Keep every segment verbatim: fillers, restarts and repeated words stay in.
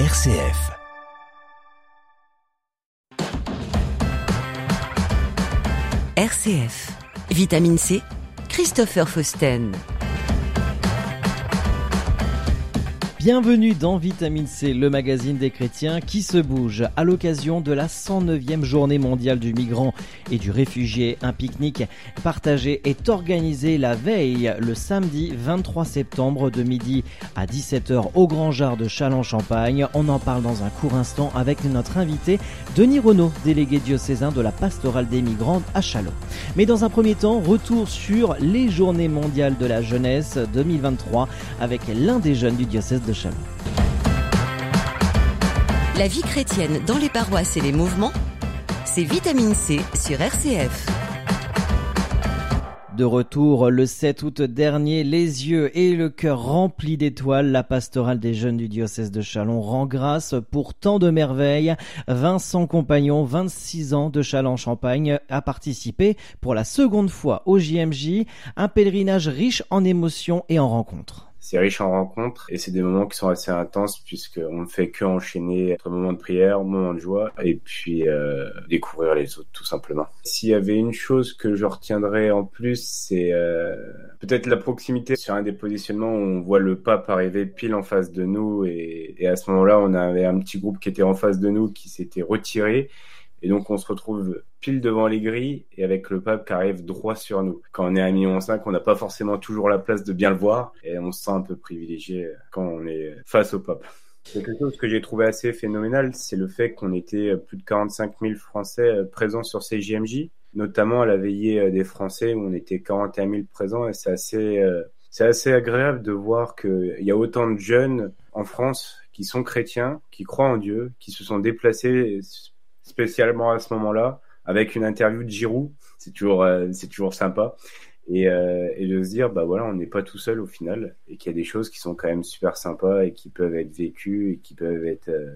R C F. R C F. Vitamine C. Christopher Fausten. Bienvenue dans Vitamine C, le magazine des chrétiens qui se bouge. À l'occasion de la cent neuvième journée mondiale du migrant et du réfugié, un pique-nique partagé est organisé la veille, le samedi vingt-trois septembre de midi à dix-sept heures au Grand Jard de Châlons-en-Champagne. On en parle dans un court instant avec notre invité Denis Renault, délégué diocésain de la pastorale des migrants à Châlons. Mais dans un premier temps, retour sur les journées mondiales de la jeunesse deux mille vingt-trois avec l'un des jeunes du diocèse de Châlons. La vie chrétienne dans les paroisses et les mouvements, c'est Vitamine C sur R C F. De retour le sept août dernier, les yeux et le cœur remplis d'étoiles, la pastorale des jeunes du diocèse de Châlons rend grâce pour tant de merveilles. Vincent Compagnon, vingt-six ans, de Châlons-Champagne, a participé pour la seconde fois au J M J, un pèlerinage riche en émotions et en rencontres. C'est riche en rencontres et c'est des moments qui sont assez intenses puisqu'on ne fait que enchaîner entre moments de prière, moments de joie et puis euh, découvrir les autres tout simplement. S'il y avait une chose que je retiendrais en plus, c'est euh, peut-être la proximité. Sur un des positionnements, on voit le pape arriver pile en face de nous et, et à ce moment-là, on avait un petit groupe qui était en face de nous qui s'était retiré. Et donc, on se retrouve pile devant les grilles et avec le pape qui arrive droit sur nous. Quand on est à un virgule cinq million, on n'a pas forcément toujours la place de bien le voir et on se sent un peu privilégié quand on est face au pape. Quelque chose que j'ai trouvé assez phénoménal, c'est le fait qu'on était plus de quarante-cinq mille Français présents sur ces J M J, notamment à la veillée des Français où on était quarante et un mille présents et c'est assez, euh, c'est assez agréable de voir qu'il y a autant de jeunes en France qui sont chrétiens, qui croient en Dieu, qui se sont déplacés spécialement à ce moment-là, avec une interview de Giroud, c'est toujours, euh, c'est toujours sympa, et, euh, et de se dire, bah voilà, on n'est pas tout seul au final, et qu'il y a des choses qui sont quand même super sympas, et qui peuvent être vécues, et qui peuvent être, euh,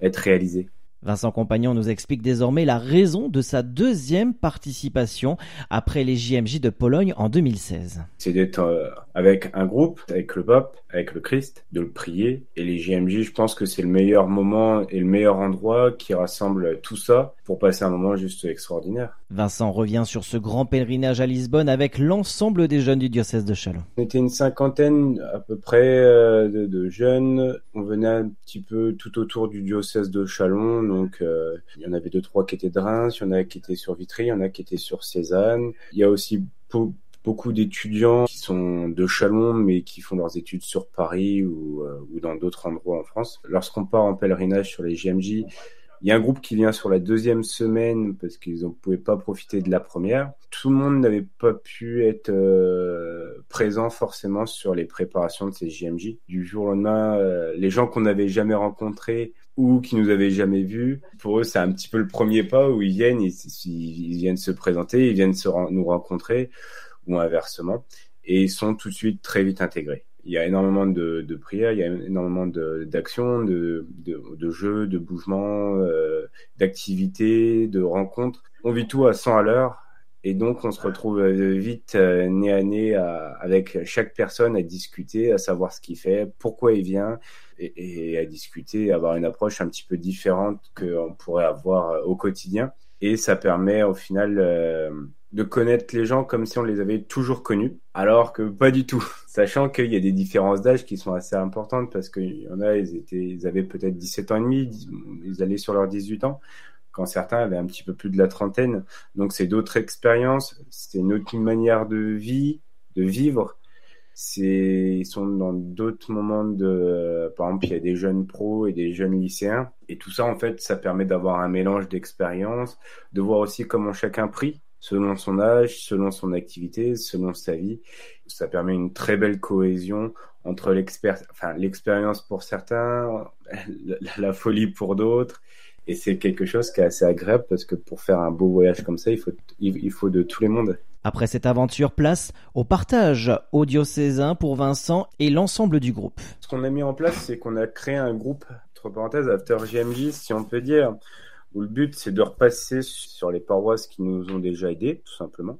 être réalisées. Vincent Compagnon nous explique désormais la raison de sa deuxième participation après les J M J de Pologne en deux mille seize. C'est d'être euh, avec un groupe, avec le pape, avec le Christ, de le prier. Et les J M J, je pense que c'est le meilleur moment et le meilleur endroit qui rassemble tout ça pour passer un moment juste extraordinaire. Vincent revient sur ce grand pèlerinage à Lisbonne avec l'ensemble des jeunes du diocèse de Châlons. On était une cinquantaine à peu près euh, de, de jeunes. On venait un petit peu tout autour du diocèse de Châlons. Donc, euh, il y en avait deux, trois qui étaient de Reims, il y en a qui étaient sur Vitry, il y en a qui étaient sur Cézanne. Il y a aussi po- beaucoup d'étudiants qui sont de Châlons, mais qui font leurs études sur Paris ou, euh, ou dans d'autres endroits en France. Lorsqu'on part en pèlerinage sur les J M J, il y a un groupe qui vient sur la deuxième semaine parce qu'ils ne pouvaient pas profiter de la première. Tout le monde n'avait pas pu être euh, présent forcément sur les préparations de ces J M J. Du jour au lendemain, euh, les gens qu'on n'avait jamais rencontrés ou qui nous avaient jamais vus, pour eux, c'est un petit peu le premier pas où ils viennent, ils, ils viennent se présenter, ils viennent se, nous rencontrer ou inversement et ils sont tout de suite très vite intégrés. Il y a énormément de, de prières, il y a énormément de, d'actions, de, de, de jeux, de mouvements, euh, d'activités, de rencontres. On vit tout à cent à l'heure et donc on se retrouve vite euh, nez à nez à, avec chaque personne à discuter, à savoir ce qu'il fait, pourquoi il vient et, et à discuter, avoir une approche un petit peu différente qu'on pourrait avoir au quotidien. Et ça permet au final euh, de connaître les gens comme si on les avait toujours connus, alors que pas du tout. Sachant qu'il y a des différences d'âge qui sont assez importantes parce qu'il y en a, ils étaient, ils avaient peut-être dix-sept ans et demi, ils allaient sur leurs dix-huit ans, quand certains avaient un petit peu plus de la trentaine. Donc c'est d'autres expériences, c'est une autre manière de vie, de vivre. C'est, ils sont dans d'autres moments de, par exemple, il y a des jeunes pros et des jeunes lycéens. Et tout ça, en fait, ça permet d'avoir un mélange d'expériences, de voir aussi comment chacun prie, selon son âge, selon son activité, selon sa vie. Ça permet une très belle cohésion entre l'expérience, enfin, l'expérience pour certains, la, la folie pour d'autres. Et c'est quelque chose qui est assez agréable parce que pour faire un beau voyage comme ça, il faut, il, il faut de tous les mondes. Après cette aventure, place au partage aux diocésains pour Vincent et l'ensemble du groupe. Ce qu'on a mis en place, c'est qu'on a créé un groupe, entre parenthèses, After J M J, si on peut dire, où le but, c'est de repasser sur les paroisses qui nous ont déjà aidés, tout simplement.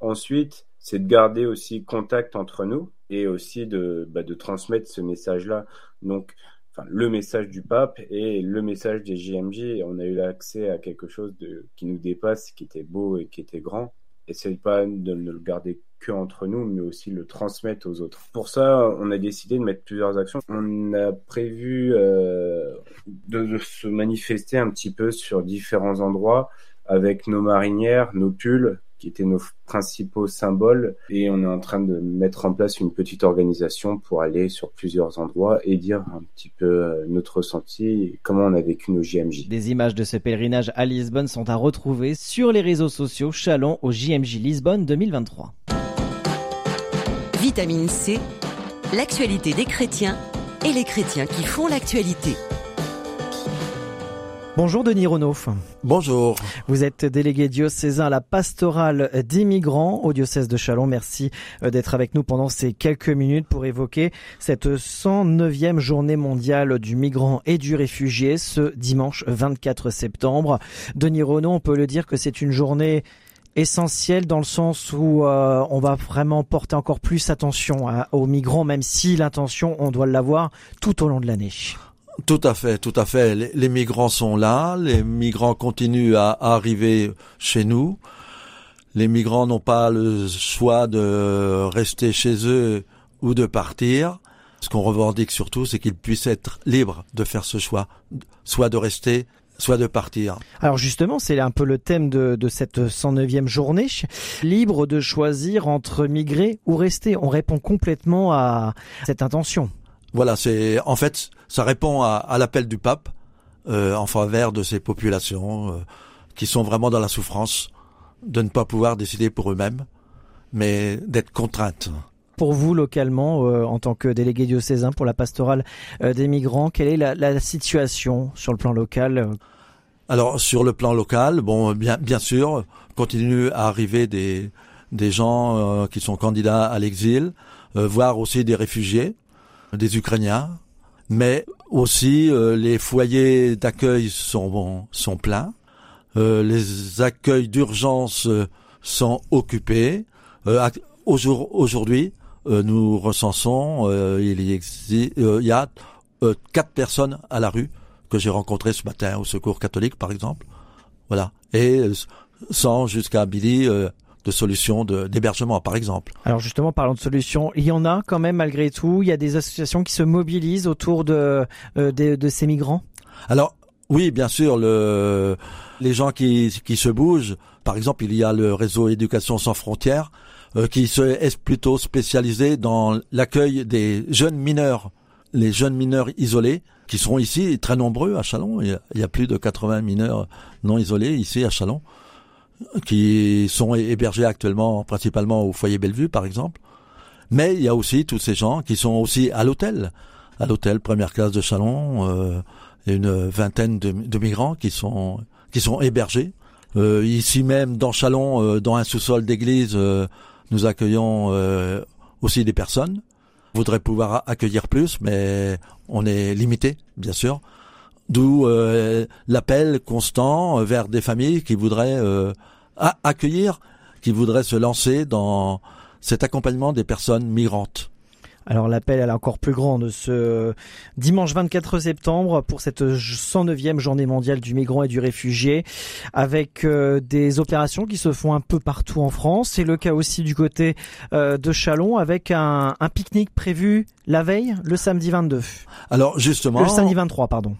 Ensuite, c'est de garder aussi contact entre nous et aussi de, bah, de transmettre ce message-là. Donc, enfin, le message du pape et le message des J M J. On a eu accès à quelque chose de, qui nous dépasse, qui était beau et qui était grand. Essaye pas de ne le garder que entre nous, mais aussi le transmettre aux autres. Pour ça, on a décidé de mettre plusieurs actions. On a prévu euh, de se manifester un petit peu sur différents endroits avec nos marinières, nos pulls, qui étaient nos principaux symboles. Et on est en train de mettre en place une petite organisation pour aller sur plusieurs endroits et dire un petit peu notre ressenti, comment on a vécu nos J M J. Des images de ce pèlerinage à Lisbonne sont à retrouver sur les réseaux sociaux Châlons au J M J Lisbonne deux mille vingt-trois. Vitamine C, l'actualité des chrétiens et les chrétiens qui font l'actualité. Bonjour Denis Renault. Bonjour. Vous êtes délégué diocésain à la pastorale des migrants au diocèse de Châlons. Merci d'être avec nous pendant ces quelques minutes pour évoquer cette cent neuvième journée mondiale du migrant et du réfugié ce dimanche vingt-quatre septembre. Denis Renault, on peut le dire que c'est une journée essentielle dans le sens où euh, on va vraiment porter encore plus attention à, aux migrants, même si l'intention, on doit l'avoir tout au long de l'année. Tout à fait, tout à fait. Les, les migrants sont là, les migrants continuent à, à arriver chez nous. Les migrants n'ont pas le choix de rester chez eux ou de partir. Ce qu'on revendique surtout, c'est qu'ils puissent être libres de faire ce choix, soit de rester, soit de partir. Alors justement, c'est un peu le thème de, de cette cent neuvième journée. Libre de choisir entre migrer ou rester. On répond complètement à cette intention. Voilà, c'est en fait, ça répond à, à l'appel du pape euh, en faveur de ces populations euh, qui sont vraiment dans la souffrance de ne pas pouvoir décider pour eux-mêmes, mais d'être contraintes. Pour vous, localement, euh, en tant que délégué diocésain pour la pastorale euh, des migrants, quelle est la, la situation sur le plan local ? Alors, sur le plan local, bon, bien, bien sûr, continue à arriver des, des gens euh, qui sont candidats à l'exil, euh, voire aussi des réfugiés, des Ukrainiens, mais aussi euh, les foyers d'accueil sont, bon, sont pleins, euh, les accueils d'urgence euh, sont occupés. Euh, au jour, aujourd'hui, euh, nous recensons, euh, il y, exi- euh, il y a euh, quatre personnes à la rue que j'ai rencontrées ce matin au Secours Catholique, par exemple. Voilà. Et euh, sans jusqu'à Billy... Euh, de solutions de, d'hébergement, par exemple. Alors justement, parlant de solutions, il y en a quand même, malgré tout, il y a des associations qui se mobilisent autour de, euh, de, de ces migrants ? Alors, oui, bien sûr, le, les gens qui, qui se bougent, par exemple, il y a le réseau Éducation sans frontières, euh, qui se, est plutôt spécialisé dans l'accueil des jeunes mineurs, les jeunes mineurs isolés, qui seront ici très nombreux à Châlons. Il y a, il y a plus de quatre-vingts mineurs non isolés ici à Châlons, qui sont hébergés actuellement principalement au foyer Bellevue, par exemple. Mais il y a aussi tous ces gens qui sont aussi à l'hôtel, à l'hôtel première classe de Châlons, euh, une vingtaine de, de migrants qui sont qui sont hébergés. Euh, ici même, dans Châlons, euh, dans un sous-sol d'église, euh, nous accueillons euh, aussi des personnes. On voudrait pouvoir accueillir plus, mais on est limité, bien sûr. D'où euh, l'appel constant vers des familles qui voudraient euh, à accueillir, qui voudraient se lancer dans cet accompagnement des personnes migrantes. Alors l'appel elle est encore plus grand de ce dimanche vingt-quatre septembre pour cette cent neuvième journée mondiale du migrant et du réfugié, avec euh, des opérations qui se font un peu partout en France. C'est le cas aussi du côté euh, de Châlons, avec un, un pique-nique prévu la veille, le samedi vingt-deux. Alors justement... Le samedi vingt-trois, pardon.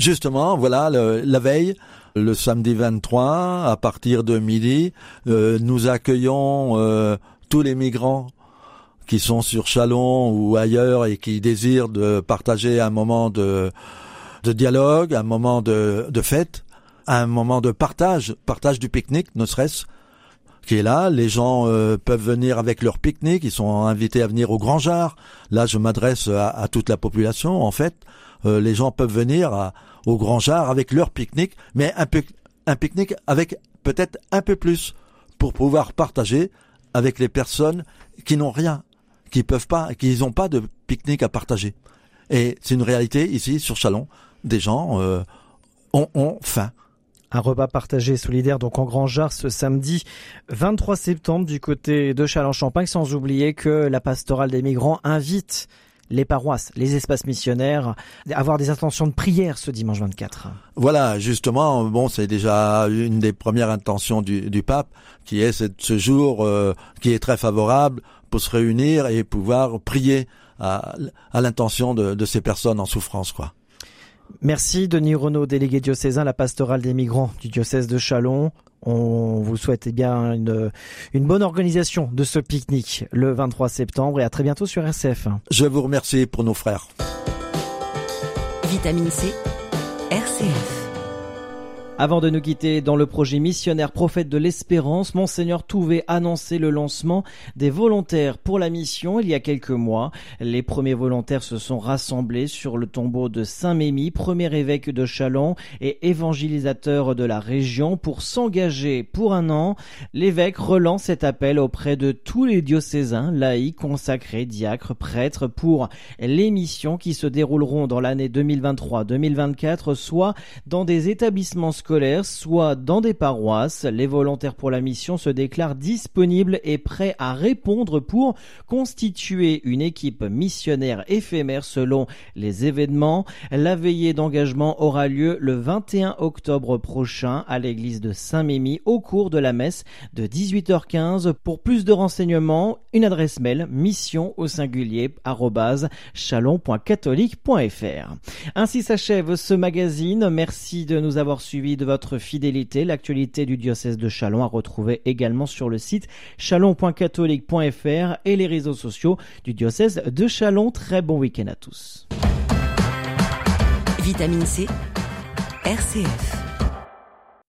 Justement, voilà, le, la veille, le samedi vingt-trois, à partir de midi, euh, nous accueillons euh, tous les migrants qui sont sur Châlons ou ailleurs et qui désirent de partager un moment de, de dialogue, un moment de, de fête, un moment de partage, partage du pique-nique, ne serait-ce, qui est là. Les gens euh, peuvent venir avec leur pique-nique, ils sont invités à venir au Grand Jard. Là, je m'adresse à, à toute la population, en fait. Euh, les gens peuvent venir à, au Grand Jard avec leur pique-nique, mais un, peu, un pique-nique avec peut-être un peu plus pour pouvoir partager avec les personnes qui n'ont rien, qui peuvent pas, qui n'ont pas de pique-nique à partager. Et c'est une réalité ici sur Châlons, des gens euh, ont, ont faim. Un repas partagé et solidaire donc en Grand Jard ce samedi vingt-trois septembre du côté de Châlons-en-Champagne, sans oublier que la pastorale des migrants invite les paroisses, les espaces missionnaires, avoir des intentions de prière ce dimanche vingt-quatre. Voilà, justement, bon, c'est déjà une des premières intentions du, du pape, qui est cette, ce jour euh, qui est très favorable pour se réunir et pouvoir prier à, à l'intention de, de ces personnes en souffrance, quoi. Merci Denis Renault, délégué diocésain à la pastorale des migrants du diocèse de Châlons. On vous souhaite eh bien une, une bonne organisation de ce pique-nique le vingt-trois septembre et à très bientôt sur R C F. Je vous remercie pour nos frères. Vitamine C, R C F. Avant de nous quitter, dans le projet missionnaire Prophète de l'Espérance, Monseigneur Touvé annonçait le lancement des volontaires pour la mission il y a quelques mois. Les premiers volontaires se sont rassemblés sur le tombeau de Saint-Mémie, premier évêque de Châlons et évangélisateur de la région, pour s'engager pour un an. L'évêque relance cet appel auprès de tous les diocésains, laïcs, consacrés, diacres, prêtres, pour les missions qui se dérouleront dans l'année deux mille vingt-trois deux mille vingt-quatre, soit dans des établissements scolaires, soit dans des paroisses. Les volontaires pour la mission se déclarent disponibles et prêts à répondre pour constituer une équipe missionnaire éphémère selon les événements. La veillée d'engagement aura lieu le vingt et un octobre prochain à l'église de Saint-Mémie au cours de la messe de dix-huit heures quinze. Pour plus de renseignements, une adresse mail mission au singulier arobase chalon point catholique point fr. Ainsi s'achève ce magazine. Merci de nous avoir suivis, de votre fidélité. L'actualité du diocèse de Châlons à retrouver également sur le site chalon point catholique point fr et les réseaux sociaux du diocèse de Châlons. Très bon week-end à tous. Vitamine C, R C F.